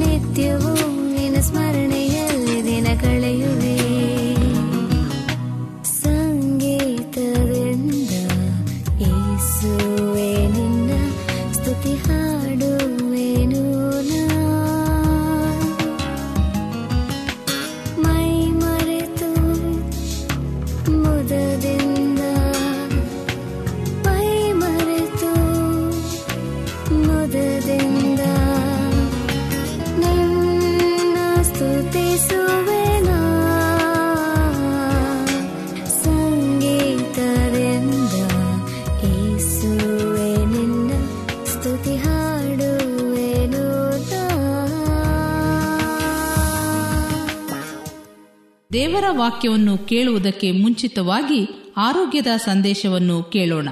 ನಿತ್ಯವೂ ನಿನ್ನ ಸ್ಮರಣೆಯಲ್ಲಿ ದಿನ ಕಳೆಯುವೆ. ದೇವರ ವಾಕ್ಯವನ್ನು ಕೇಳುವುದಕ್ಕೆ ಮುಂಚಿತವಾಗಿ ಆರೋಗ್ಯದ ಸಂದೇಶವನ್ನು ಕೇಳೋಣ.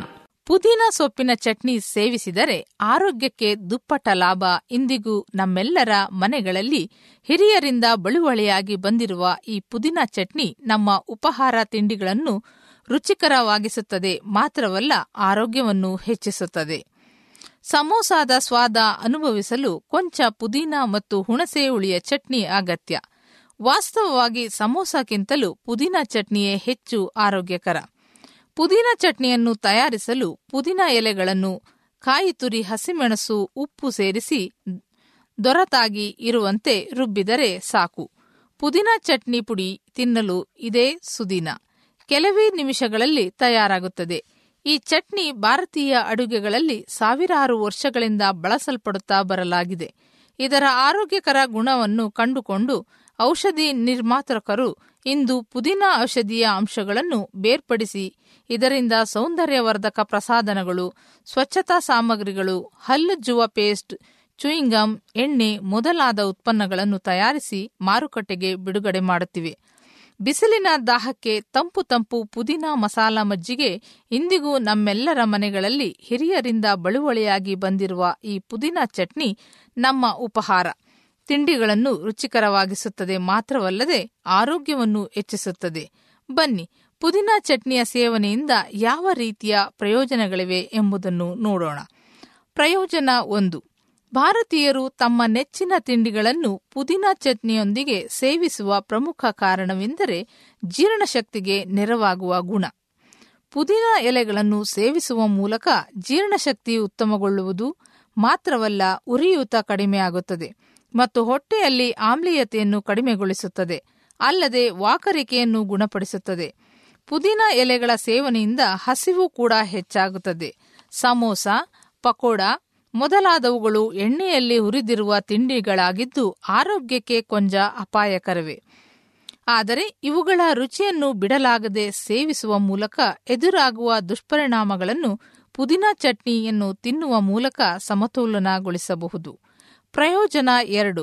ಪುದೀನ ಸೊಪ್ಪಿನ ಚಟ್ನಿ ಸೇವಿಸಿದರೆ ಆರೋಗ್ಯಕ್ಕೆ ದುಪ್ಪಟ್ಟ ಲಾಭ. ಇಂದಿಗೂ ನಮ್ಮೆಲ್ಲರ ಮನೆಗಳಲ್ಲಿ ಹಿರಿಯರಿಂದ ಬಳುವಳಿಯಾಗಿ ಬಂದಿರುವ ಈ ಪುದೀನ ಚಟ್ನಿ ನಮ್ಮ ಉಪಹಾರ ತಿಂಡಿಗಳನ್ನು ರುಚಿಕರವಾಗಿಸುತ್ತದೆ ಮಾತ್ರವಲ್ಲ, ಆರೋಗ್ಯವನ್ನು ಹೆಚ್ಚಿಸುತ್ತದೆ. ಸಮೋಸಾದ ಸ್ವಾದ ಅನುಭವಿಸಲು ಕೊಂಚ ಪುದೀನ ಮತ್ತು ಹುಣಸೆ ಹುಳಿಯ ಚಟ್ನಿ ಅಗತ್ಯ. ವಾಸ್ತವವಾಗಿ ಸಮೋಸಕ್ಕಿಂತಲೂ ಪುದೀನ ಚಟ್ನಿಯೇ ಹೆಚ್ಚು ಆರೋಗ್ಯಕರ. ಪುದೀನ ಚಟ್ನಿಯನ್ನು ತಯಾರಿಸಲು ಪುದೀನ ಎಲೆಗಳನ್ನು, ಕಾಯಿ ತುರಿ, ಹಸಿಮೆಣಸು, ಉಪ್ಪು ಸೇರಿಸಿ ದೊರತಾಗಿ ಇರುವಂತೆ ರುಬ್ಬಿದರೆ ಸಾಕು. ಪುದೀನ ಚಟ್ನಿ ಪುಡಿ ತಿನ್ನಲು ಇದೇ ಸುದಿನ, ಕೆಲವೇ ನಿಮಿಷಗಳಲ್ಲಿ ತಯಾರಾಗುತ್ತದೆ. ಈ ಚಟ್ನಿ ಭಾರತೀಯ ಅಡುಗೆಗಳಲ್ಲಿ ಸಾವಿರಾರು ವರ್ಷಗಳಿಂದ ಬಳಸಲ್ಪಡುತ್ತಾ ಬರಲಾಗಿದೆ. ಇದರ ಆರೋಗ್ಯಕರ ಗುಣವನ್ನು ಕಂಡುಕೊಂಡು ಔಷಧಿ ನಿರ್ಮಾತಕರು ಇಂದು ಪುದೀನಾ ಔಷಧೀಯ ಅಂಶಗಳನ್ನು ಬೇರ್ಪಡಿಸಿ ಇದರಿಂದ ಸೌಂದರ್ಯವರ್ಧಕ ಪ್ರಸಾಧನಗಳು, ಸ್ವಚ್ಛತಾ ಸಾಮಗ್ರಿಗಳು, ಹಲ್ಲುಜ್ಜುವ ಪೇಸ್ಟ್, ಚೂಯಿಂಗಮ್, ಎಣ್ಣೆ ಮೊದಲಾದ ಉತ್ಪನ್ನಗಳನ್ನು ತಯಾರಿಸಿ ಮಾರುಕಟ್ಟೆಗೆ ಬಿಡುಗಡೆ ಮಾಡುತ್ತಿವೆ. ಬಿಸಿಲಿನ ದಾಹಕ್ಕೆ ತಂಪು ತಂಪು ಪುದೀನಾ ಮಸಾಲ ಮಜ್ಜಿಗೆ ಇಂದಿಗೂ ನಮ್ಮೆಲ್ಲರ ಮನೆಗಳಲ್ಲಿ ಹಿರಿಯರಿಂದ ಬಳುವಳಿಯಾಗಿ ಬಂದಿರುವ ಈ ಪುದೀನಾ ಚಟ್ನಿ ನಮ್ಮ ಉಪಹಾರ ತಿಂಡಿಗಳನ್ನು ರುಚಿಕರವಾಗಿಸುತ್ತದೆ ಮಾತ್ರವಲ್ಲದೆ ಆರೋಗ್ಯವನ್ನು ಹೆಚ್ಚಿಸುತ್ತದೆ. ಬನ್ನಿ, ಪುದೀನಾ ಚಟ್ನಿಯ ಸೇವನೆಯಿಂದ ಯಾವ ರೀತಿಯ ಪ್ರಯೋಜನಗಳಿವೆ ಎಂಬುದನ್ನು ನೋಡೋಣ. ಪ್ರಯೋಜನ 1, ಭಾರತೀಯರು ತಮ್ಮ ನೆಚ್ಚಿನ ತಿಂಡಿಗಳನ್ನು ಪುದೀನಾ ಚಟ್ನಿಯೊಂದಿಗೆ ಸೇವಿಸುವ ಪ್ರಮುಖ ಕಾರಣವೆಂದರೆ ಜೀರ್ಣಶಕ್ತಿಗೆ ನೆರವಾಗುವ ಗುಣ. ಪುದೀನಾ ಎಲೆಗಳನ್ನು ಸೇವಿಸುವ ಮೂಲಕ ಜೀರ್ಣಶಕ್ತಿ ಉತ್ತಮಗೊಳ್ಳುವುದು ಮಾತ್ರವಲ್ಲ, ಉರಿಯೂತ ಕಡಿಮೆಯಾಗುತ್ತದೆ ಮತ್ತು ಹೊಟ್ಟೆಯಲ್ಲಿ ಆಮ್ಲೀಯತೆಯನ್ನು ಕಡಿಮೆಗೊಳಿಸುತ್ತದೆ, ಅಲ್ಲದೆ ವಾಕರಿಕೆಯನ್ನು ಗುಣಪಡಿಸುತ್ತದೆ. ಪುದೀನಾ ಎಲೆಗಳ ಸೇವನೆಯಿಂದ ಹಸಿವು ಕೂಡ ಹೆಚ್ಚಾಗುತ್ತದೆ. ಸಮೋಸ, ಪಕೋಡ ಮೊದಲಾದವುಗಳು ಎಣ್ಣೆಯಲ್ಲಿ ಹುರಿದಿರುವ ತಿಂಡಿಗಳಾಗಿದ್ದು ಆರೋಗ್ಯಕ್ಕೆ ಕೊಂಚ ಅಪಾಯಕರವೇ. ಆದರೆ ಇವುಗಳ ರುಚಿಯನ್ನು ಬಿಡಲಾಗದೆ ಸೇವಿಸುವ ಮೂಲಕ ಎದುರಾಗುವ ದುಷ್ಪರಿಣಾಮಗಳನ್ನು ಪುದೀನಾ ಚಟ್ನಿಯನ್ನು ತಿನ್ನುವ ಮೂಲಕ ಸಮತೋಲನಗೊಳಿಸಬಹುದು. ಪ್ರಯೋಜನ 2,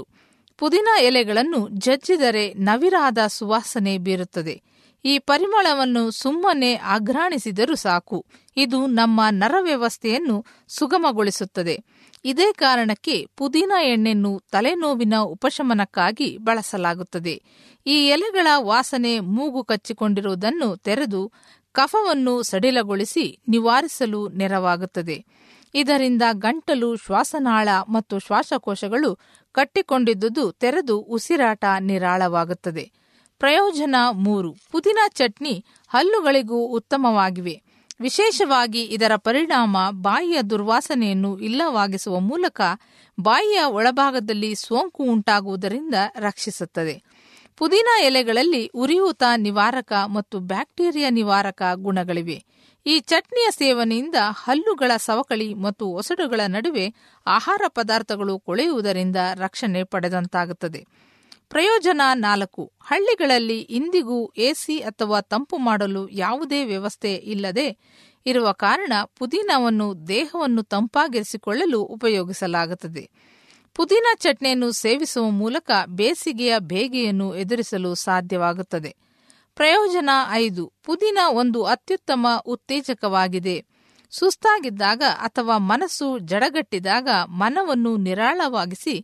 ಪುದೀನಾ ಎಲೆಗಳನ್ನು ಜಜ್ಜಿದರೆ ನವಿರಾದ ಸುವಾಸನೆ ಬೀರುತ್ತದೆ. ಈ ಪರಿಮಳವನ್ನು ಸುಮ್ಮನೆ ಆಘ್ರಾಣಿಸಿದರೂ ಸಾಕು, ಇದು ನಮ್ಮ ನರವ್ಯವಸ್ಥೆಯನ್ನು ಸುಗಮಗೊಳಿಸುತ್ತದೆ. ಇದೇ ಕಾರಣಕ್ಕೆ ಪುದೀನಾ ಎಣ್ಣೆಯನ್ನು ತಲೆನೋವಿನ ಉಪಶಮನಕ್ಕಾಗಿ ಬಳಸಲಾಗುತ್ತದೆ. ಈ ಎಲೆಗಳ ವಾಸನೆ ಮೂಗು ಕಚ್ಚಿಕೊಂಡಿರುವುದನ್ನು ತೆರೆದು ಕಫವನ್ನು ಸಡಿಲಗೊಳಿಸಿ ನಿವಾರಿಸಲು ನೆರವಾಗುತ್ತದೆ. ಇದರಿಂದ ಗಂಟಲು, ಶ್ವಾಸನಾಳ ಮತ್ತು ಶ್ವಾಸಕೋಶಗಳು ಕಟ್ಟಿಕೊಂಡಿದ್ದುದು ತೆರೆದು ಉಸಿರಾಟ ನಿರಾಳವಾಗುತ್ತದೆ. ಪ್ರಯೋಜನ 3, ಪುದೀನಾ ಚಟ್ನಿ ಹಲ್ಲುಗಳಿಗೂ ಉತ್ತಮವಾಗಿವೆ. ವಿಶೇಷವಾಗಿ ಇದರ ಪರಿಣಾಮ ಬಾಯಿಯ ದುರ್ವಾಸನೆಯನ್ನು ಇಲ್ಲವಾಗಿಸುವ ಮೂಲಕ ಬಾಯಿಯ ಒಳಭಾಗದಲ್ಲಿ ಸೋಂಕು ಉಂಟಾಗುವುದರಿಂದ ರಕ್ಷಿಸುತ್ತದೆ. ಪುದೀನಾ ಎಲೆಗಳಲ್ಲಿ ಉರಿಯೂತ ನಿವಾರಕ ಮತ್ತು ಬ್ಯಾಕ್ಟೀರಿಯಾ ನಿವಾರಕ ಗುಣಗಳಿವೆ. ಈ ಚಟ್ನಿಯ ಸೇವನೆಯಿಂದ ಹಲ್ಲುಗಳ ಸವಕಳಿ ಮತ್ತು ಒಸಡುಗಳ ನಡುವೆ ಆಹಾರ ಪದಾರ್ಥಗಳು ಕೊಳೆಯುವುದರಿಂದ ರಕ್ಷಣೆ ಪಡೆದಂತಾಗುತ್ತದೆ. ಪ್ರಯೋಜನ 4, ಹಳ್ಳಿಗಳಲ್ಲಿ ಇಂದಿಗೂ ಎಸಿ ಅಥವಾ ತಂಪು ಮಾಡಲು ಯಾವುದೇ ವ್ಯವಸ್ಥೆ ಇಲ್ಲದೆ ಇರುವ ಕಾರಣ ಪುದೀನವನ್ನು ದೇಹವನ್ನು ತಂಪಾಗಿರಿಸಿಕೊಳ್ಳಲು ಉಪಯೋಗಿಸಲಾಗುತ್ತದೆ. ಪುದೀನಾ ಚಟ್ನಿಯನ್ನು ಸೇವಿಸುವ ಮೂಲಕ ಬೇಸಿಗೆಯ ಬೇಗೆಯನ್ನು ಎದುರಿಸಲು ಸಾಧ್ಯವಾಗುತ್ತದೆ. ಪ್ರಯೋಜನ 5, ಪುದೀನಾ ಒಂದು ಅತ್ಯುತ್ತಮ ಉತ್ತೇಜಕವಾಗಿದೆ. ಸುಸ್ತಾಗಿದ್ದಾಗ ಅಥವಾ ಮನಸ್ಸು ಜಡಗಟ್ಟಿದಾಗ ಮನವನ್ನು ನಿರಾಳವಾಗಿಸಿ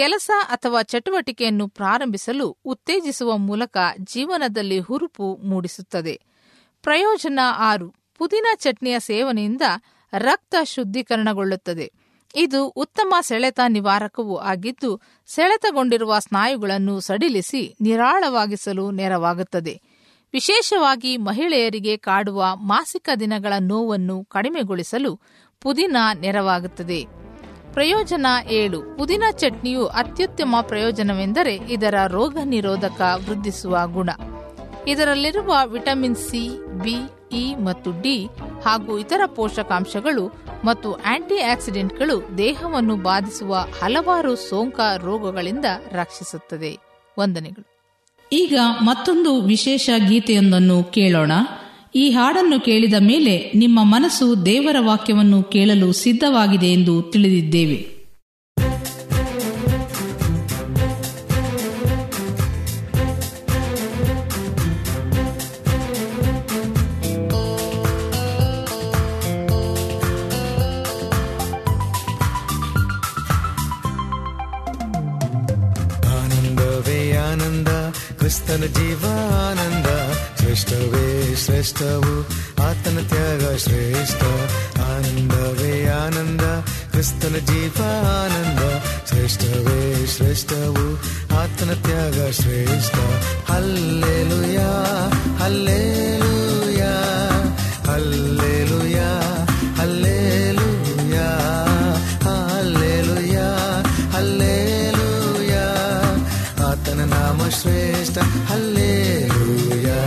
ಕೆಲಸ ಅಥವಾ ಚಟುವಟಿಕೆಯನ್ನು ಪ್ರಾರಂಭಿಸಲು ಉತ್ತೇಜಿಸುವ ಮೂಲಕ ಜೀವನದಲ್ಲಿ ಹುರುಪು ಮೂಡಿಸುತ್ತದೆ. ಪ್ರಯೋಜನ 6, ಪುದೀನಾ ಚಟ್ನಿಯ ಸೇವನೆಯಿಂದ ರಕ್ತ ಶುದ್ಧೀಕರಣಗೊಳ್ಳುತ್ತದೆ. ಇದು ಉತ್ತಮ ಸೆಳೆತ ನಿವಾರಕವೂ ಆಗಿದ್ದು ಸೆಳೆತಗೊಂಡಿರುವ ಸ್ನಾಯುಗಳನ್ನು ಸಡಿಲಿಸಿ ನಿರಾಳವಾಗಿಸಲು ನೆರವಾಗುತ್ತದೆ. ವಿಶೇಷವಾಗಿ ಮಹಿಳೆಯರಿಗೆ ಕಾಡುವ ಮಾಸಿಕ ದಿನಗಳ ನೋವನ್ನು ಕಡಿಮೆಗೊಳಿಸಲು ಪುದೀನಾ ನೆರವಾಗುತ್ತದೆ. ಪ್ರಯೋಜನ 7, ಪುದೀನಾ ಚಟ್ನಿಯು ಅತ್ಯುತ್ತಮ ಪ್ರಯೋಜನವೆಂದರೆ ಇದರ ರೋಗ ನಿರೋಧಕ ವೃದ್ಧಿಸುವ ಗುಣ. ಇದರಲ್ಲಿರುವ ವಿಟಮಿನ್ ಸಿ, ಬಿ, ಇ ಮತ್ತು ಡಿ ಹಾಗೂ ಇತರ ಪೋಷಕಾಂಶಗಳು ಮತ್ತು ಆಂಟಿ ಆಕ್ಸಿಡೆಂಟ್ಗಳು ದೇಹವನ್ನು ಬಾಧಿಸುವ ಹಲವಾರು ಸೋಂಕ ರೋಗಗಳಿಂದ ರಕ್ಷಿಸುತ್ತದೆ. ವಂದನೆಗಳು. ಈಗ ಮತ್ತೊಂದು ವಿಶೇಷ ಗೀತೆಯೊಂದನ್ನು ಕೇಳೋಣ. ಈ ಹಾಡನ್ನು ಕೇಳಿದ ಮೇಲೆ ನಿಮ್ಮ ಮನಸ್ಸು ದೇವರ ವಾಕ್ಯವನ್ನು ಕೇಳಲು ಸಿದ್ಧವಾಗಿದೆ ಎಂದು ತಿಳಿದಿದ್ದೇವೆ. ಶ್ರೇಷ್ಠವೇ ಶ್ರೇಷ್ಠವು ಆತನ ತ್ಯಾಗ ಶ್ರೇಷ್ಠ ಆನಂದವೇ ಆನಂದ ಕ್ರಿಸ್ತನ ಜೀವ ಆನಂದ ಶ್ರೇಷ್ಠವೇ ಶ್ರೇಷ್ಠವು ಆತನ ತ್ಯಾಗ ಶ್ರೇಷ್ಠ hallelujah hallelujah hallelujah hallelujah hallelujah hallelujah ಆತನ ನಾಮ ಶ್ರೇಷ್ಠ ಹಲ್ಲೆಲುಯಾ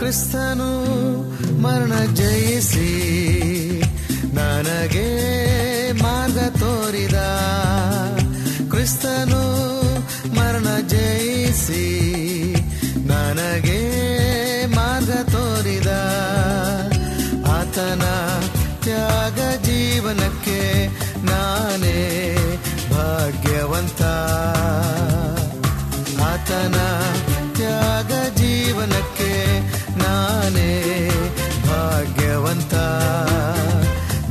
ಕ್ರಿಸ್ತನು ಮರಣ ಜಯಿಸಿ ನನಗೆ ಮಾರ್ಗ ತೋರಿದ ಕ್ರಿಸ್ತನು ಮರಣ ಜಯಿಸಿ ನನಗೆ ಮಾರ್ಗ ತೋರಿದ ಆತನ ತ್ಯಾಗ ಜೀವನಕ್ಕೆ ನಾನೇ ಭಾಗ್ಯವಂತ ಆತನ ತ್ಯಾಗ ಜೀವನಕ್ಕೆ ನಾನೇ ಭಾಗ್ಯವಂತ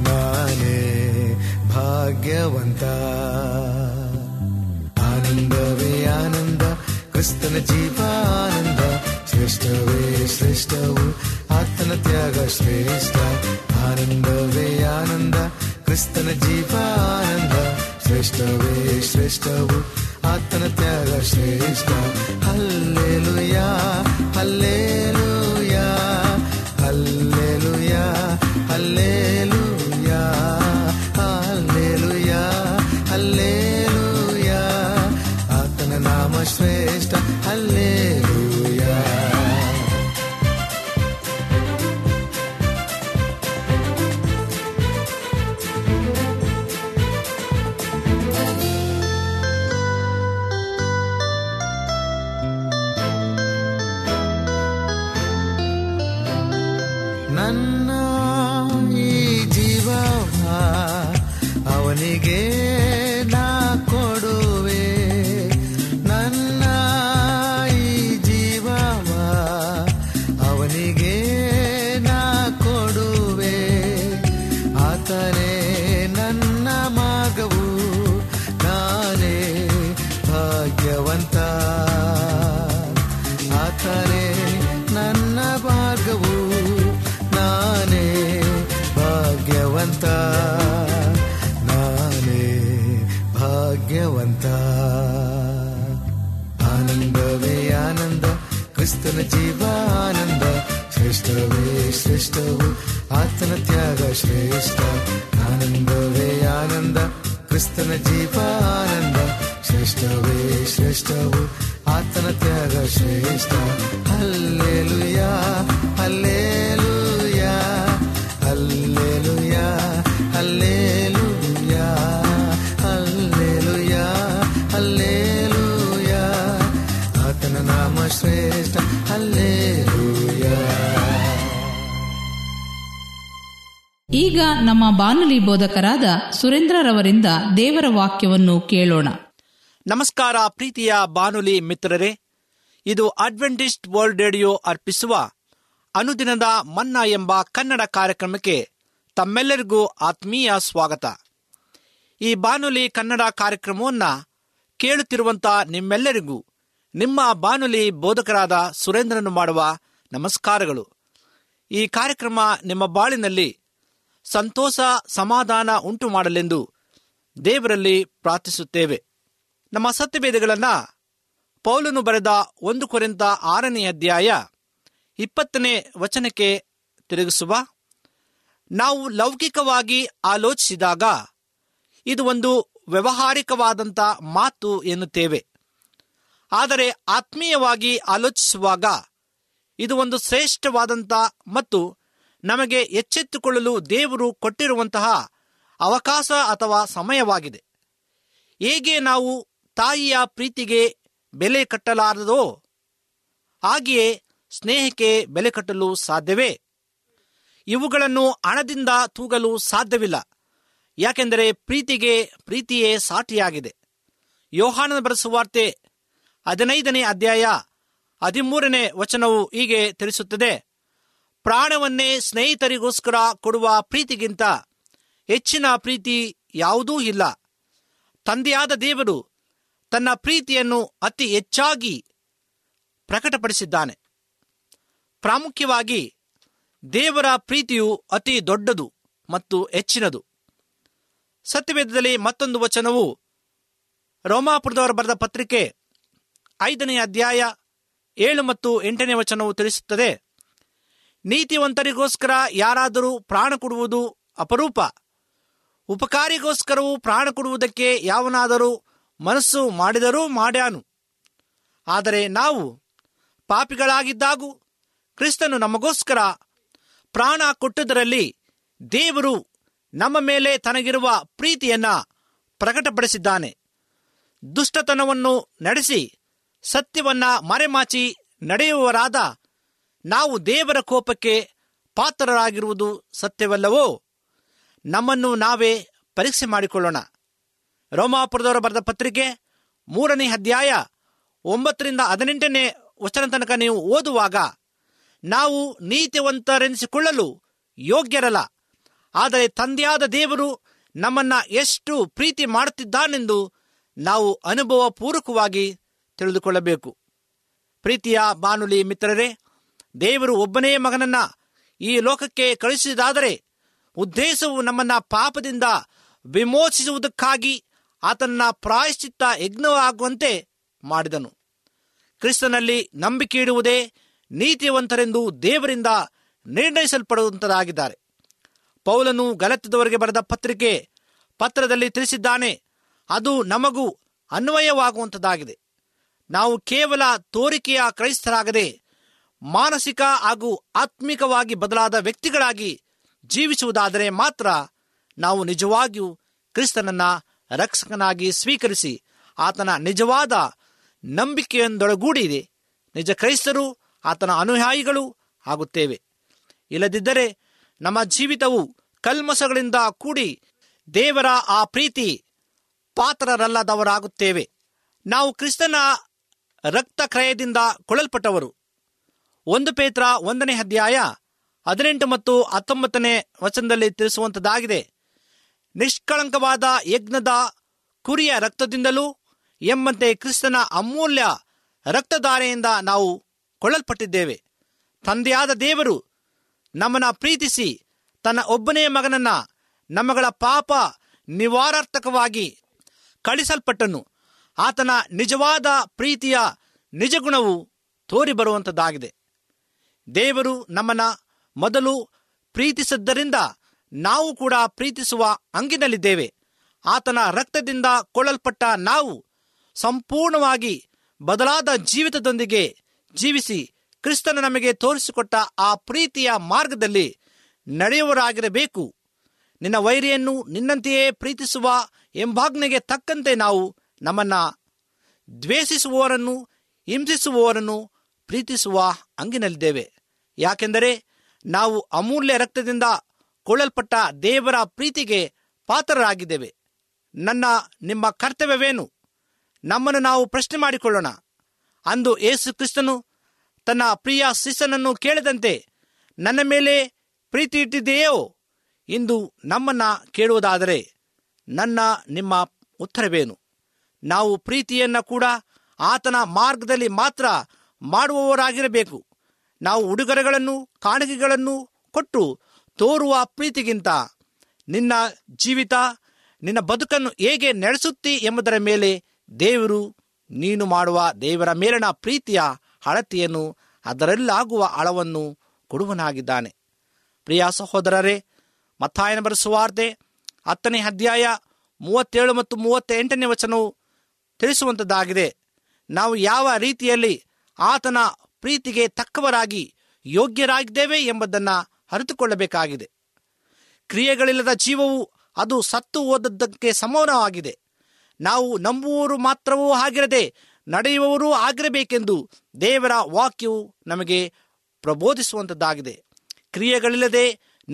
ನಾನೇ ಭಾಗ್ಯವಂತ ಆನಂದವೇ ಆನಂದ ಕ್ರಿಸ್ತನ ಜೀವ ಆನಂದ ಶ್ರೇಷ್ಠವೇ ಶ್ರೇಷ್ಠವು ಆತನ ತ್ಯಾಗ ಶ್ರೇಷ್ಠ ಆನಂದವೇ ಆನಂದ ಕ್ರಿಸ್ತನ ಜೀವ ಆನಂದ ಶ್ರೇಷ್ಠವೇ ಶ್ರೇಷ್ಠವು ಆತನ ತ್ಯಾಗ ಶ್ರೇಷ್ಠ hallelujah hallelujah hallelujah hallelujah hallelujah hallelujah ಆತನ ನಾಮ ಶ್ರೇಷ್ಠ ಹಲ್ಲೆಲುಯಾ ಅವನಿಗೆ ನಾ ಕೊಡುವೆ ನನ್ನ ಈ ಜೀವ ಅವನಿಗೆ ನಾ ಕೊಡುವೆ ಆತನೇ ನನ್ನ ಮಾರ್ಗವು ನಾನೇ ಭಾಗ್ಯವಂತ ಆತನೇ ನನ್ನ ಮಾರ್ಗವು ನಾನೇ ಭಾಗ್ಯವಂತ ಭಾಗ್ಯವಂತ ಆನಂದವೇ ಆನಂದ ಕ್ರಿಸ್ತನ ಜೀವ ಆನಂದ ಶ್ರೇಷ್ಠವೇ ಶ್ರೇಷ್ಠವು ಆತನ ತ್ಯಾಗ ಶ್ರೇಷ್ಠ ಆನಂದವೇ ಆನಂದ ಕ್ರಿಸ್ತನ ಜೀವ ಆನಂದ ಶ್ರೇಷ್ಠವೇ ಶ್ರೇಷ್ಠವು ಆತನ ತ್ಯಾಗ ಶ್ರೇಷ್ಠ hallelujah hallelujah hallelujah hallelujah hallelujah hallelujah ಆತನ ನಾಮ ಶ್ರೇಷ್ಠ ಹಲ್ಲೆಲುಯಾ. ಈಗ ನಮ್ಮ ಬಾನುಲಿ ಬೋಧಕರಾದ ಸುರೇಂದ್ರರವರಿಂದ ದೇವರ ವಾಕ್ಯವನ್ನು ಕೇಳೋಣ. ನಮಸ್ಕಾರ ಪ್ರೀತಿಯ ಬಾನುಲಿ ಮಿತ್ರರೇ, ಇದು ಅಡ್ವೆಂಟಿಸ್ಟ್ ವರ್ಲ್ಡ್ ರೇಡಿಯೋ ಅರ್ಪಿಸುವ ಅನುದಿನದ ಮನ್ನಾ ಎಂಬ ಕನ್ನಡ ಕಾರ್ಯಕ್ರಮಕ್ಕೆ ತಮ್ಮೆಲ್ಲರಿಗೂ ಆತ್ಮೀಯ ಸ್ವಾಗತ. ಈ ಬಾನುಲಿ ಕನ್ನಡ ಕಾರ್ಯಕ್ರಮವನ್ನು ಕೇಳುತ್ತಿರುವಂಥ ನಿಮ್ಮೆಲ್ಲರಿಗೂ ನಿಮ್ಮ ಬಾನುಲಿ ಬೋಧಕರಾದ ಸುರೇಂದ್ರನು ಮಾಡುವ ನಮಸ್ಕಾರಗಳು. ಈ ಕಾರ್ಯಕ್ರಮ ನಿಮ್ಮ ಬಾಳಿನಲ್ಲಿ ಸಂತೋಷ ಸಮಾಧಾನ ಉಂಟು ಮಾಡಲೆಂದು ದೇವರಲ್ಲಿ ಪ್ರಾರ್ಥಿಸುತ್ತೇವೆ. ನಮ್ಮ ಸತ್ಯವೇದಗಳನ್ನು ಪೌಲನು ಬರೆದ 1 ಕೊರಿಂಥ 6ನೇ ಅಧ್ಯಾಯ 20ನೇ ವಚನಕ್ಕೆ ತಿರುಗಿಸುವ ನಾವು ಲೌಕಿಕವಾಗಿ ಆಲೋಚಿಸಿದಾಗ ಇದು ಒಂದು ವ್ಯಾವಹಾರಿಕವಾದಂಥ ಮಾತು ಎನ್ನುತ್ತೇವೆ. ಆದರೆ ಆತ್ಮೀಯವಾಗಿ ಆಲೋಚಿಸುವಾಗ ಇದು ಒಂದು ಶ್ರೇಷ್ಠವಾದಂಥ ಮತ್ತು ನಮಗೆ ಎಚ್ಚೆತ್ತುಕೊಳ್ಳಲು ದೇವರು ಕೊಟ್ಟಿರುವಂತಹ ಅವಕಾಶ ಅಥವಾ ಸಮಯವಾಗಿದೆ. ಹೇಗೆ ನಾವು ತಾಯಿಯ ಪ್ರೀತಿಗೆ ಬೆಲೆ ಕಟ್ಟಲಾರದೋ ಹಾಗೆಯೇ ಸ್ನೇಹಕ್ಕೆ ಬೆಲೆ ಕಟ್ಟಲು ಸಾಧ್ಯವೇ? ಇವುಗಳನ್ನು ಹಣದಿಂದ ತೂಗಲು ಸಾಧ್ಯವಿಲ್ಲ. ಯಾಕೆಂದರೆ ಪ್ರೀತಿಯೇ ಸಾಟಿಯಾಗಿದೆ. ಯೋಹಾನನ ಬರೆಸುವಾರ್ತೆ 15ನೇ ಅಧ್ಯಾಯ 13ನೇ ವಚನವು ಹೀಗೆ ತಿಳಿಸುತ್ತದೆ: ಪ್ರಾಣವನ್ನೇ ಸ್ನೇಹಿತರಿಗೋಸ್ಕರ ಕೊಡುವ ಪ್ರೀತಿಗಿಂತ ಹೆಚ್ಚಿನ ಪ್ರೀತಿ ಯಾವುದೂ ಇಲ್ಲ. ತಂದೆಯಾದ ದೇವರು ತನ್ನ ಪ್ರೀತಿಯನ್ನು ಅತಿ ಹೆಚ್ಚಾಗಿ ಪ್ರಕಟಪಡಿಸಿದ್ದಾನೆ. ಪ್ರಾಮುಖ್ಯವಾಗಿ ದೇವರ ಪ್ರೀತಿಯು ಅತಿ ದೊಡ್ಡದು ಮತ್ತು ಹೆಚ್ಚಿನದು. ಸತ್ಯವೇದದಲ್ಲಿ ಮತ್ತೊಂದು ವಚನವು ರೋಮಾಪುರದವರು ಬರೆದ ಪತ್ರಿಕೆ 5ನೇ ಅಧ್ಯಾಯ 7 ಮತ್ತು 8ನೇ ವಚನವು ತಿಳಿಸುತ್ತದೆ: ನೀತಿವಂತರಿಗೋಸ್ಕರ ಯಾರಾದರೂ ಪ್ರಾಣ ಕೊಡುವುದು ಅಪರೂಪ, ಉಪಕಾರಿಗೋಸ್ಕರವೂ ಪ್ರಾಣ ಕೊಡುವುದಕ್ಕೆ ಯಾವನಾದರೂ ಮನಸ್ಸು ಮಾಡಿದರೂ ಮಾಡ್ಯಾನು. ಆದರೆ ನಾವು ಪಾಪಿಗಳಾಗಿದ್ದಾಗೂ ಕ್ರಿಸ್ತನು ನಮಗೋಸ್ಕರ ಪ್ರಾಣ ಕೊಟ್ಟುದರಲ್ಲಿ ದೇವರು ನಮ್ಮ ಮೇಲೆ ತನಗಿರುವ ಪ್ರೀತಿಯನ್ನು ಪ್ರಕಟಪಡಿಸಿದ್ದಾನೆ. ದುಷ್ಟತನವನ್ನು ನಡೆಸಿ ಸತ್ಯವನ್ನು ಮರೆಮಾಚಿ ನಡೆಯುವವರಾದ ನಾವು ದೇವರ ಕೋಪಕ್ಕೆ ಪಾತ್ರರಾಗಿರುವುದು ಸತ್ಯವಲ್ಲವೋ? ನಮ್ಮನ್ನು ನಾವೇ ಪರೀಕ್ಷೆ ಮಾಡಿಕೊಳ್ಳೋಣ. ರೋಮಾಪುರದವರು ಬರೆದ ಪತ್ರಿಕೆ 3ನೇ ಅಧ್ಯಾಯ 9ರಿಂದ 18ನೇ ವಚನ ತನಕ ನೀವು ಓದುವಾಗ, ನಾವು ನೀತಿವಂತರೆನಿಸಿಕೊಳ್ಳಲು ಯೋಗ್ಯರಲ್ಲ, ಆದರೆ ತಂದೆಯಾದ ದೇವರು ನಮ್ಮನ್ನು ಎಷ್ಟು ಪ್ರೀತಿ ಮಾಡುತ್ತಿದ್ದಾನೆಂದು ನಾವು ಅನುಭವ ಪೂರ್ವಕವಾಗಿ ತಿಳಿದುಕೊಳ್ಳಬೇಕು. ಪ್ರೀತಿಯ ಬಾನುಲಿ ಮಿತ್ರರೇ, ದೇವರು ಒಬ್ಬನೇ ಮಗನನ್ನು ಈ ಲೋಕಕ್ಕೆ ಕಳುಹಿಸಿದಾದರೆ ಉದ್ದೇಶವು ನಮ್ಮನ್ನು ಪಾಪದಿಂದ ವಿಮೋಚಿಸುವುದಕ್ಕಾಗಿ ಆತನ ಪ್ರಾಯಶ್ಚಿತ್ತ ಯಜ್ಞವಾಗುವಂತೆ ಮಾಡಿದನು. ಕ್ರಿಸ್ತನಲ್ಲಿ ನಂಬಿಕೆ ಇಡುವುದೇ ನೀತಿವಂತರೆಂದು ದೇವರಿಂದ ನಿರ್ಣಯಿಸಲ್ಪಡುವಂತರಾಗಿದ್ದಾರೆ. ಪೌಲನು ಗಲತ್ಯದವರಿಗೆ ಬರೆದ ಪತ್ರದಲ್ಲಿ ತಿಳಿಸಿದ್ದಾನೆ. ಅದು ನಮಗೂ ಅನ್ವಯವಾಗುವಂಥದ್ದಾಗಿದೆ. ನಾವು ಕೇವಲ ತೋರಿಕೆಯ ಕ್ರೈಸ್ತರಾಗದೆ ಮಾನಸಿಕ ಹಾಗೂ ಆತ್ಮಿಕವಾಗಿ ಬದಲಾದ ವ್ಯಕ್ತಿಗಳಾಗಿ ಜೀವಿಸುವುದಾದರೆ ಮಾತ್ರ ನಾವು ನಿಜವಾಗಿಯೂ ಕ್ರಿಸ್ತನನ್ನು ರಕ್ಷಕನಾಗಿ ಸ್ವೀಕರಿಸಿ ಆತನ ನಿಜವಾದ ನಂಬಿಕೆಯೊಂದೊಳಗೂಡಿದೆ ನಿಜ ಕ್ರೈಸ್ತರು, ಆತನ ಅನುಯಾಯಿಗಳು ಆಗುತ್ತೇವೆ. ಇಲ್ಲದಿದ್ದರೆ ನಮ್ಮ ಜೀವಿತವು ಕಲ್ಮಸಗಳಿಂದ ಕೂಡಿ ದೇವರ ಆ ಪ್ರೀತಿ ಪಾತ್ರರಲ್ಲದವರಾಗುತ್ತೇವೆ. ನಾವು ಕ್ರಿಸ್ತನ ರಕ್ತ ಕ್ರಯದಿಂದ ಕೊಳಲ್ಪಟ್ಟವರು. 1 ಪೇತ್ರ 1ನೇ ಅಧ್ಯಾಯ 18 ಮತ್ತು 19ನೇ ವಚನದಲ್ಲಿ ತಿಳಿಸುವಂಥದ್ದಾಗಿದೆ: ನಿಷ್ಕಳಂಕವಾದ ಯಜ್ಞದ ಕುರಿಯ ರಕ್ತದಿಂದಲೂ ಎಂಬಂತೆ ಕ್ರಿಸ್ತನ ಅಮೂಲ್ಯ ರಕ್ತಧಾರೆಯಿಂದ ನಾವು ಕೊಳಲ್ಪಟ್ಟಿದ್ದೇವೆ. ತಂದೆಯಾದ ದೇವರು ನಮ್ಮನ್ನು ಪ್ರೀತಿಸಿ ತನ್ನ ಒಬ್ಬನೇ ಮಗನನ್ನು ನಮ್ಮಗಳ ಪಾಪ ನಿವಾರಾರ್ಥಕವಾಗಿ ಕಳಿಸಲ್ಪಟ್ಟನು. ಆತನ ನಿಜವಾದ ಪ್ರೀತಿಯ ನಿಜಗುಣವು ತೋರಿ ಬರುವಂಥದ್ದಾಗಿದೆ. ದೇವರು ನಮ್ಮನ್ನು ಮೊದಲು ಪ್ರೀತಿಸಿದ್ದರಿಂದ ನಾವು ಕೂಡ ಪ್ರೀತಿಸುವ ಹಂಗಿನಲ್ಲಿದ್ದೇವೆ. ಆತನ ರಕ್ತದಿಂದ ಕೊಳಲ್ಪಟ್ಟ ನಾವು ಸಂಪೂರ್ಣವಾಗಿ ಬದಲಾದ ಜೀವಿತದೊಂದಿಗೆ ಜೀವಿಸಿ ಕ್ರಿಸ್ತನ ನಮಗೆ ತೋರಿಸಿಕೊಟ್ಟ ಆ ಪ್ರೀತಿಯ ಮಾರ್ಗದಲ್ಲಿ ನಡೆಯುವರಾಗಿರಬೇಕು. ನಿನ್ನ ವೈರಿಯನ್ನು ನಿನ್ನಂತೆಯೇ ಪ್ರೀತಿಸುವ ಎಂಬಾಜ್ಞೆಗೆ ತಕ್ಕಂತೆ ನಾವು ನಮ್ಮನ್ನು ದ್ವೇಷಿಸುವವರನ್ನು, ಹಿಂಸಿಸುವವರನ್ನು ಪ್ರೀತಿಸುವ ಹಂಗಿನಲ್ಲಿದ್ದೇವೆ. ಯಾಕೆಂದರೆ ನಾವು ಅಮೂಲ್ಯ ರಕ್ತದಿಂದ ಕೊಳಲ್ಪಟ್ಟ ದೇವರ ಪ್ರೀತಿಗೆ ಪಾತ್ರರಾಗಿದ್ದೇವೆ. ನಿಮ್ಮ ಕರ್ತವ್ಯವೇನು? ನಮ್ಮನ್ನು ನಾವು ಪ್ರಶ್ನೆ ಮಾಡಿಕೊಳ್ಳೋಣ. ಅಂದು ಯೇಸು ಕ್ರಿಸ್ತನು ತನ್ನ ಪ್ರಿಯ ಶಿಷ್ಯನನ್ನು ಕೇಳಿದಂತೆ, ನನ್ನ ಮೇಲೆ ಪ್ರೀತಿ ಇಟ್ಟಿದೆಯೋ? ಇಂದು ನಮ್ಮನ್ನು ಕೇಳುವುದಾದರೆ ನಿಮ್ಮ ಉತ್ತರವೇನು? ನಾವು ಪ್ರೀತಿಯನ್ನು ಕೂಡ ಆತನ ಮಾರ್ಗದಲ್ಲಿ ಮಾತ್ರ ಮಾಡುವವರಾಗಿರಬೇಕು. ನಾವು ಉಡುಗೊರೆಗಳನ್ನು, ಕಾಣಿಕೆಗಳನ್ನು ಕೊಟ್ಟು ತೋರುವ ಪ್ರೀತಿಗಿಂತ ನಿನ್ನ ಜೀವಿತ, ನಿನ್ನ ಬದುಕನ್ನು ಹೇಗೆ ನಡೆಸುತ್ತಿ ಎಂಬುದರ ಮೇಲೆ ದೇವರು ನೀನು ಮಾಡುವ ದೇವರ ಮೇಲಿನ ಪ್ರೀತಿಯ ಅಳತೆಯನ್ನು, ಅದರಲ್ಲಾಗುವ ಆಳವನ್ನು ಕೊಡುವನಾಗಿದ್ದಾನೆ. ಪ್ರಿಯ ಸಹೋದರರೇ, ಮತ್ತಾಯನ ಬರೆಸುವಾರ್ತೆ 10ನೇ ಅಧ್ಯಾಯ 37 ಮತ್ತು 38ನೇ ವಚನವು ತಿಳಿಸುವಂಥದ್ದಾಗಿದೆ. ನಾವು ಯಾವ ರೀತಿಯಲ್ಲಿ ಆತನ ಪ್ರೀತಿಗೆ ತಕ್ಕವರಾಗಿ ಯೋಗ್ಯರಾಗಿದ್ದೇವೆ ಎಂಬುದನ್ನು ಅರಿತುಕೊಳ್ಳಬೇಕಾಗಿದೆ. ಕ್ರಿಯೆಗಳಿಲ್ಲದ ಜೀವವು ಅದು ಸತ್ತು ಹೋದದ್ದಕ್ಕೆ ಸಮಾನವಾಗಿದೆ. ನಾವು ನಂಬುವವರು ಮಾತ್ರವೂ ಆಗಿರದೆ ನಡೆಯುವವರೂ ಆಗಿರಬೇಕೆಂದು ದೇವರ ವಾಕ್ಯವು ನಮಗೆ ಪ್ರಬೋಧಿಸುವಂಥದ್ದಾಗಿದೆ. ಕ್ರಿಯೆಗಳಿಲ್ಲದೆ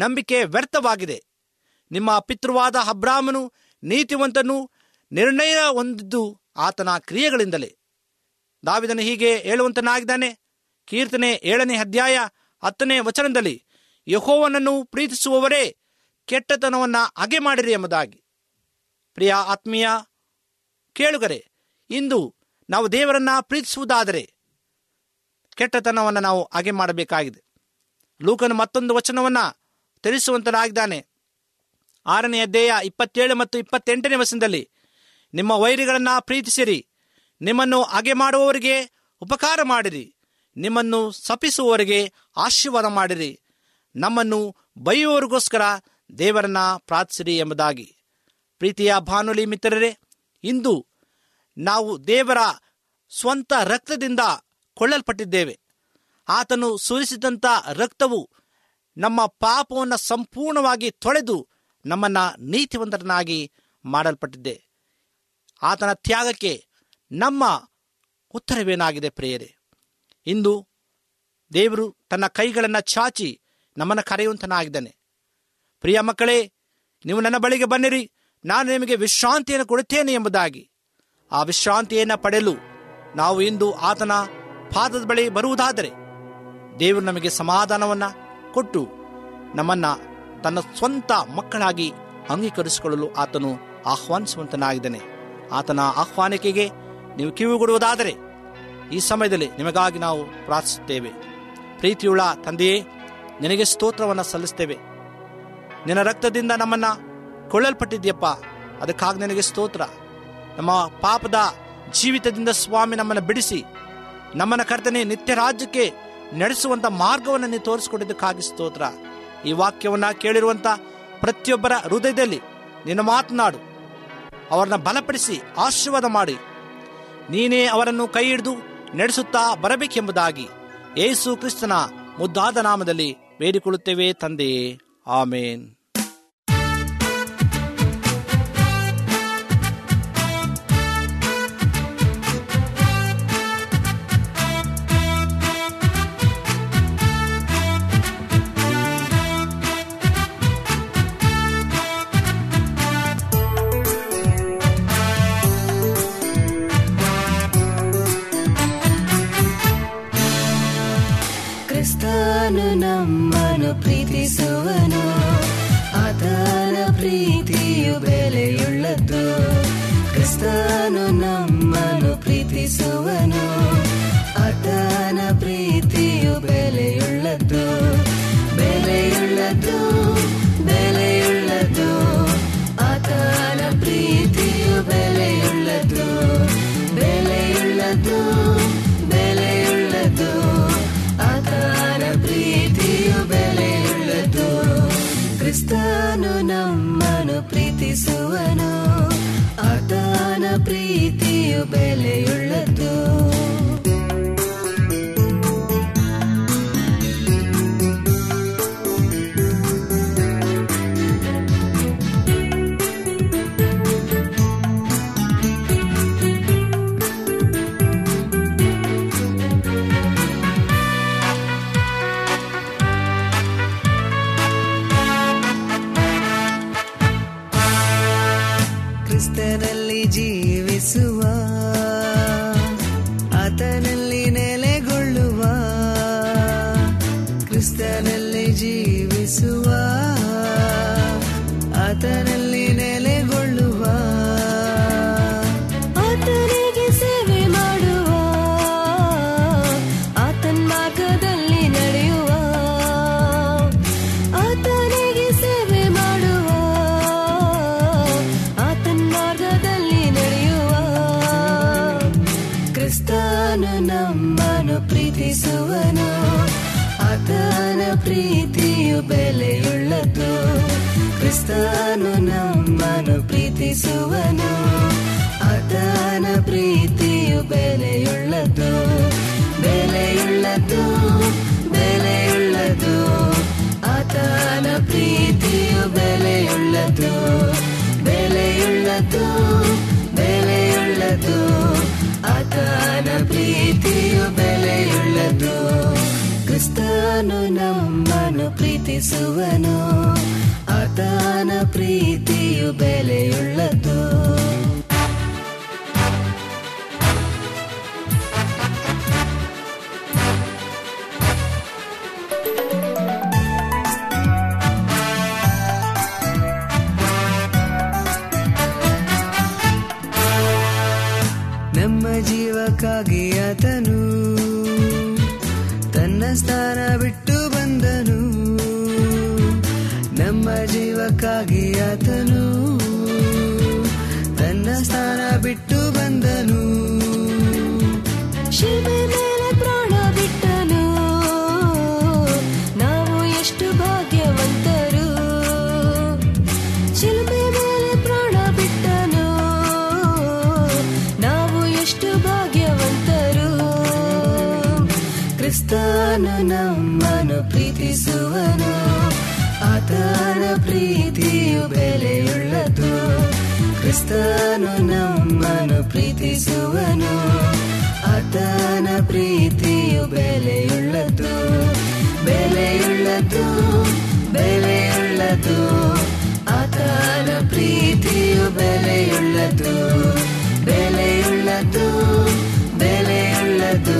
ನಂಬಿಕೆ ವ್ಯರ್ಥವಾಗಿದೆ. ನಿಮ್ಮ ಪಿತೃವಾದ ಅಬ್ರಾಮನು ನೀತಿವಂತನು, ನಿರ್ಣಯ ಹೊಂದಿದ್ದು ಆತನ ಕ್ರಿಯೆಗಳಿಂದಲೇ. ದಾವಿದನು ಹೀಗೆ ಹೇಳುವಂತನಾಗಿದ್ದಾನೆ. ಕೀರ್ತನೆ 7ನೇ ಅಧ್ಯಾಯ 10ನೇ ವಚನದಲ್ಲಿ, ಯೆಹೋವನನ್ನು ಪ್ರೀತಿಸುವವರೇ ಕೆಟ್ಟತನವನ್ನು ಅಗೆ ಮಾಡಿರಿ ಎಂಬುದಾಗಿ. ಪ್ರಿಯ ಆತ್ಮೀಯ ಕೇಳುಗರೆ, ಇಂದು ನಾವು ದೇವರನ್ನು ಪ್ರೀತಿಸುವುದಾದರೆ ಕೆಟ್ಟತನವನ್ನು ನಾವು ಅಗೆ ಮಾಡಬೇಕಾಗಿದೆ. ಲೂಕನ ಮತ್ತೊಂದು ವಚನವನ್ನು ತಿಳಿಸುವಂತನಾಗಿದ್ದಾನೆ. 6ನೇ ಅಧ್ಯಾಯ 27 ಮತ್ತು 28ನೇ ವಚನದಲ್ಲಿ, ನಿಮ್ಮ ವೈರಿಗಳನ್ನು ಪ್ರೀತಿಸಿರಿ, ನಿಮ್ಮನ್ನು ಅಗೆ ಮಾಡುವವರಿಗೆ ಉಪಕಾರ ಮಾಡಿರಿ, ನಿಮ್ಮನ್ನು ಶಪಿಸುವವರಿಗೆ ಆಶೀರ್ವಾದ ಮಾಡಿರಿ, ನಮ್ಮನ್ನು ಬೈಯುವವರಿಗೋಸ್ಕರ ದೇವರನ್ನು ಪ್ರಾರ್ಥಿಸಿರಿ ಎಂಬುದಾಗಿ. ಪ್ರೀತಿಯ ಬಾನುಲಿ ಮಿತ್ರರೇ, ಇಂದು ನಾವು ದೇವರ ಸ್ವಂತ ರಕ್ತದಿಂದ ಕೊಳ್ಳಲ್ಪಟ್ಟಿದ್ದೇವೆ. ಆತನು ಸುರಿಸಿದಂಥ ರಕ್ತವು ನಮ್ಮ ಪಾಪವನ್ನು ಸಂಪೂರ್ಣವಾಗಿ ತೊಳೆದು ನಮ್ಮನ್ನು ನೀತಿವಂತರನ್ನಾಗಿ ಮಾಡಲ್ಪಟ್ಟಿದೆ. ಆತನ ತ್ಯಾಗಕ್ಕೆ ನಮ್ಮ ಉತ್ತರವೇನಾಗಿದೆ ಪ್ರಿಯರೇ? ಇಂದು ದೇವರು ತನ್ನ ಕೈಗಳನ್ನು ಚಾಚಿ ನಮ್ಮನ್ನು ಕರೆಯುವಂತನಾಗಿದ್ದಾನೆ. ಪ್ರಿಯ ಮಕ್ಕಳೇ, ನೀವು ನನ್ನ ಬಳಿಗೆ ಬನ್ನಿರಿ, ನಾನು ನಿಮಗೆ ವಿಶ್ರಾಂತಿಯನ್ನು ಕೊಡುತ್ತೇನೆ ಎಂಬುದಾಗಿ. ಆ ವಿಶ್ರಾಂತಿಯನ್ನು ಪಡೆಯಲು ನಾವು ಇಂದು ಆತನ ಪಾದದ ಬಳಿ ಬರುವುದಾದರೆ ದೇವರು ನಮಗೆ ಸಮಾಧಾನವನ್ನು ಕೊಟ್ಟು ನಮ್ಮನ್ನು ತನ್ನ ಸ್ವಂತ ಮಕ್ಕಳಾಗಿ ಅಂಗೀಕರಿಸಿಕೊಳ್ಳಲು ಆತನು ಆಹ್ವಾನಿಸುವಂತನಾಗಿದ್ದಾನೆ. ಆತನ ಆಹ್ವಾನಿಕೆಗೆ ನೀವು ಕಿವಿಗೊಡುವುದಾದರೆ ಈ ಸಮಯದಲ್ಲಿ ನಿಮಗಾಗಿ ನಾವು ಪ್ರಾರ್ಥಿಸುತ್ತೇವೆ. ಪ್ರೀತಿಯುಳ್ಳ ತಂದೆಯೇ, ನಿನಗೆ ಸ್ತೋತ್ರವನ್ನು ಸಲ್ಲಿಸ್ತೇವೆ. ನಿನ್ನ ರಕ್ತದಿಂದ ನಮ್ಮನ್ನು ಕೊಳ್ಳಲ್ಪಟ್ಟಿದ್ಯಪ್ಪ, ಅದಕ್ಕಾಗಿ ನಿನಗೆ ಸ್ತೋತ್ರ. ನಮ್ಮ ಪಾಪದ ಜೀವಿತದಿಂದ ಸ್ವಾಮಿ ನಮ್ಮನ್ನು ಬಿಡಿಸಿ ನಮ್ಮನ್ನು ಕರ್ತನೆ ನಿತ್ಯ ರಾಜ್ಯಕ್ಕೆ ನಡೆಸುವಂಥ ಮಾರ್ಗವನ್ನು ನೀವು ತೋರಿಸಿಕೊಟ್ಟಿದ್ದಕ್ಕಾಗಿ ಸ್ತೋತ್ರ. ಈ ವಾಕ್ಯವನ್ನು ಕೇಳಿರುವಂಥ ಪ್ರತಿಯೊಬ್ಬರ ಹೃದಯದಲ್ಲಿ ನಿನ್ನ ಮಾತನಾಡು, ಅವರನ್ನು ಬಲಪಡಿಸಿ ಆಶೀರ್ವಾದ ಮಾಡಿ, ನೀನೇ ಅವರನ್ನು ಕೈ ಹಿಡಿದು ನಡೆಸುತ್ತಾ ಬರಬೇಕೆಂಬುದಾಗಿ ಯೇಸು ಕ್ರಿಸ್ತನ ಮುದ್ದಾದ ನಾಮದಲ್ಲಿ ಬೇಡಿಕೊಳ್ಳುತ್ತೇವೆ ತಂದೆಯೇ, ಆಮೇನ್. ಪ್ರೀತಿಸುವನು, ಆತನ ಪ್ರೀತಿಯು ಬೆಲೆಯುಳ್ಳದ್ದು. ಕ್ರಿಸ್ತನು ನಮ್ಮನ್ನು ಪ್ರೀತಿಸುವನು, ಆತನ ಪ್ರೀತಿಯು ಬೆಲೆಯುಳ್ಳದ್ದು, ಬೆಲೆಯುಳ್ಳದ್ದು, ಬೆಲೆಯುಳ್ಳದ್ದು. ಆತನ ಪ್ರೀತಿಯು ಬೆಲೆಯುಳ್ಳದ್ದು, ಬೆಲೆಯುಳ್ಳದ್ದು, ಬೆಲೆಯುಳ್ಳದ್ದು. ಆತನ ಪ್ರೀತಿಯು ಬೆಲೆಯುಳ್ಳದು. ಕ್ರಿಸ್ತನು ನಮ್ಮನ್ನು ಪ್ರೀತಿಸುವನು, ಆತನ ಪ್ರೀತಿಯು ಬೆಲೆಯುಳ್ಳದು. ಕ್ರಿಸ್ತನು ನಮ್ಮನ್ನು ಪ್ರೀತಿಸುವನು, ಆತನ ಪ್ರೀತಿಯು ಬೆಲೆಯುಳ್ಳದು, ಬೆಲೆಯುಳ್ಳದು, ಬೆಲೆಯುಳ್ಳದು. ಆತನ ಪ್ರೀತಿಯು ಬೆಲೆಯುಳ್ಳದು, ಬೆಲೆಯುಳ್ಳದು, ಬೆಲೆಯುಳ್ಳದು. ಆತನ ಆತನು ನಮ್ಮನ್ನು ಪ್ರೀತಿಸುವನು, ಆತನ ಪ್ರೀತಿಯು ಬೆಲೆಯುಳ್ಳದ್ದು. ನಮ್ಮ ಜೀವಕ್ಕಾಗಿ ಆತನು ತನ್ನ ಸ್ಥಾನ ಬಿಟ್ಟು ಬಂದನು, ನಮ್ಮ ಜೀವಕ್ಕಾಗಿ ಆತನು ತನ್ನ ಸ್ಥಾನ ಬಿಟ್ಟು ಬಂದನು. ಶಿಲುಬೆಯಲ್ಲಿ ಪ್ರಾಣ ಬಿಟ್ಟನು, ನಾವು ಎಷ್ಟು ಭಾಗ್ಯವಂತರು. ಶಿಲುಬೆಯಲ್ಲಿ ಪ್ರಾಣ ಬಿಟ್ಟನು, ನಾವು ಎಷ್ಟು ಭಾಗ್ಯವಂತರು. ಕ್ರಿಸ್ತನು ನಮ್ಮನ್ನು ಪ್ರೀತಿಸುವನು, ಆತನ ಪ್ರೀತಿಯು ಬೆಲೆಯುಳ್ಳದು. ಕ್ರಿಸ್ತನು ನಮ್ಮನ್ನು ಪ್ರೀತಿಸುವನು, ಆತನ ಪ್ರೀತಿಯು ಬೆಲೆಯುಳ್ಳದು, ಬೆಲೆಯುಳ್ಳದು, ಬೆಲೆಯುಳ್ಳದು. ಆತನ ಪ್ರೀತಿಯು ಬೆಲೆಯುಳ್ಳದು, ಬೆಲೆಯುಳ್ಳದು, ಬೆಲೆಯುಳ್ಳದು.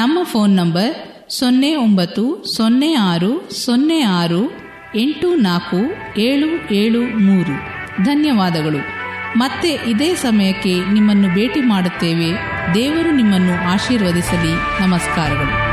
ನಮ್ಮ ಫೋನ್ ನಂಬರ್ 090606844773. ಧನ್ಯವಾದಗಳು. ಮತ್ತೆ ಇದೇ ಸಮಯಕ್ಕೆ ನಿಮ್ಮನ್ನು ಭೇಟಿ ಮಾಡುತ್ತೇವೆ. ದೇವರು ನಿಮ್ಮನ್ನು ಆಶೀರ್ವದಿಸಲಿ. ನಮಸ್ಕಾರಗಳು.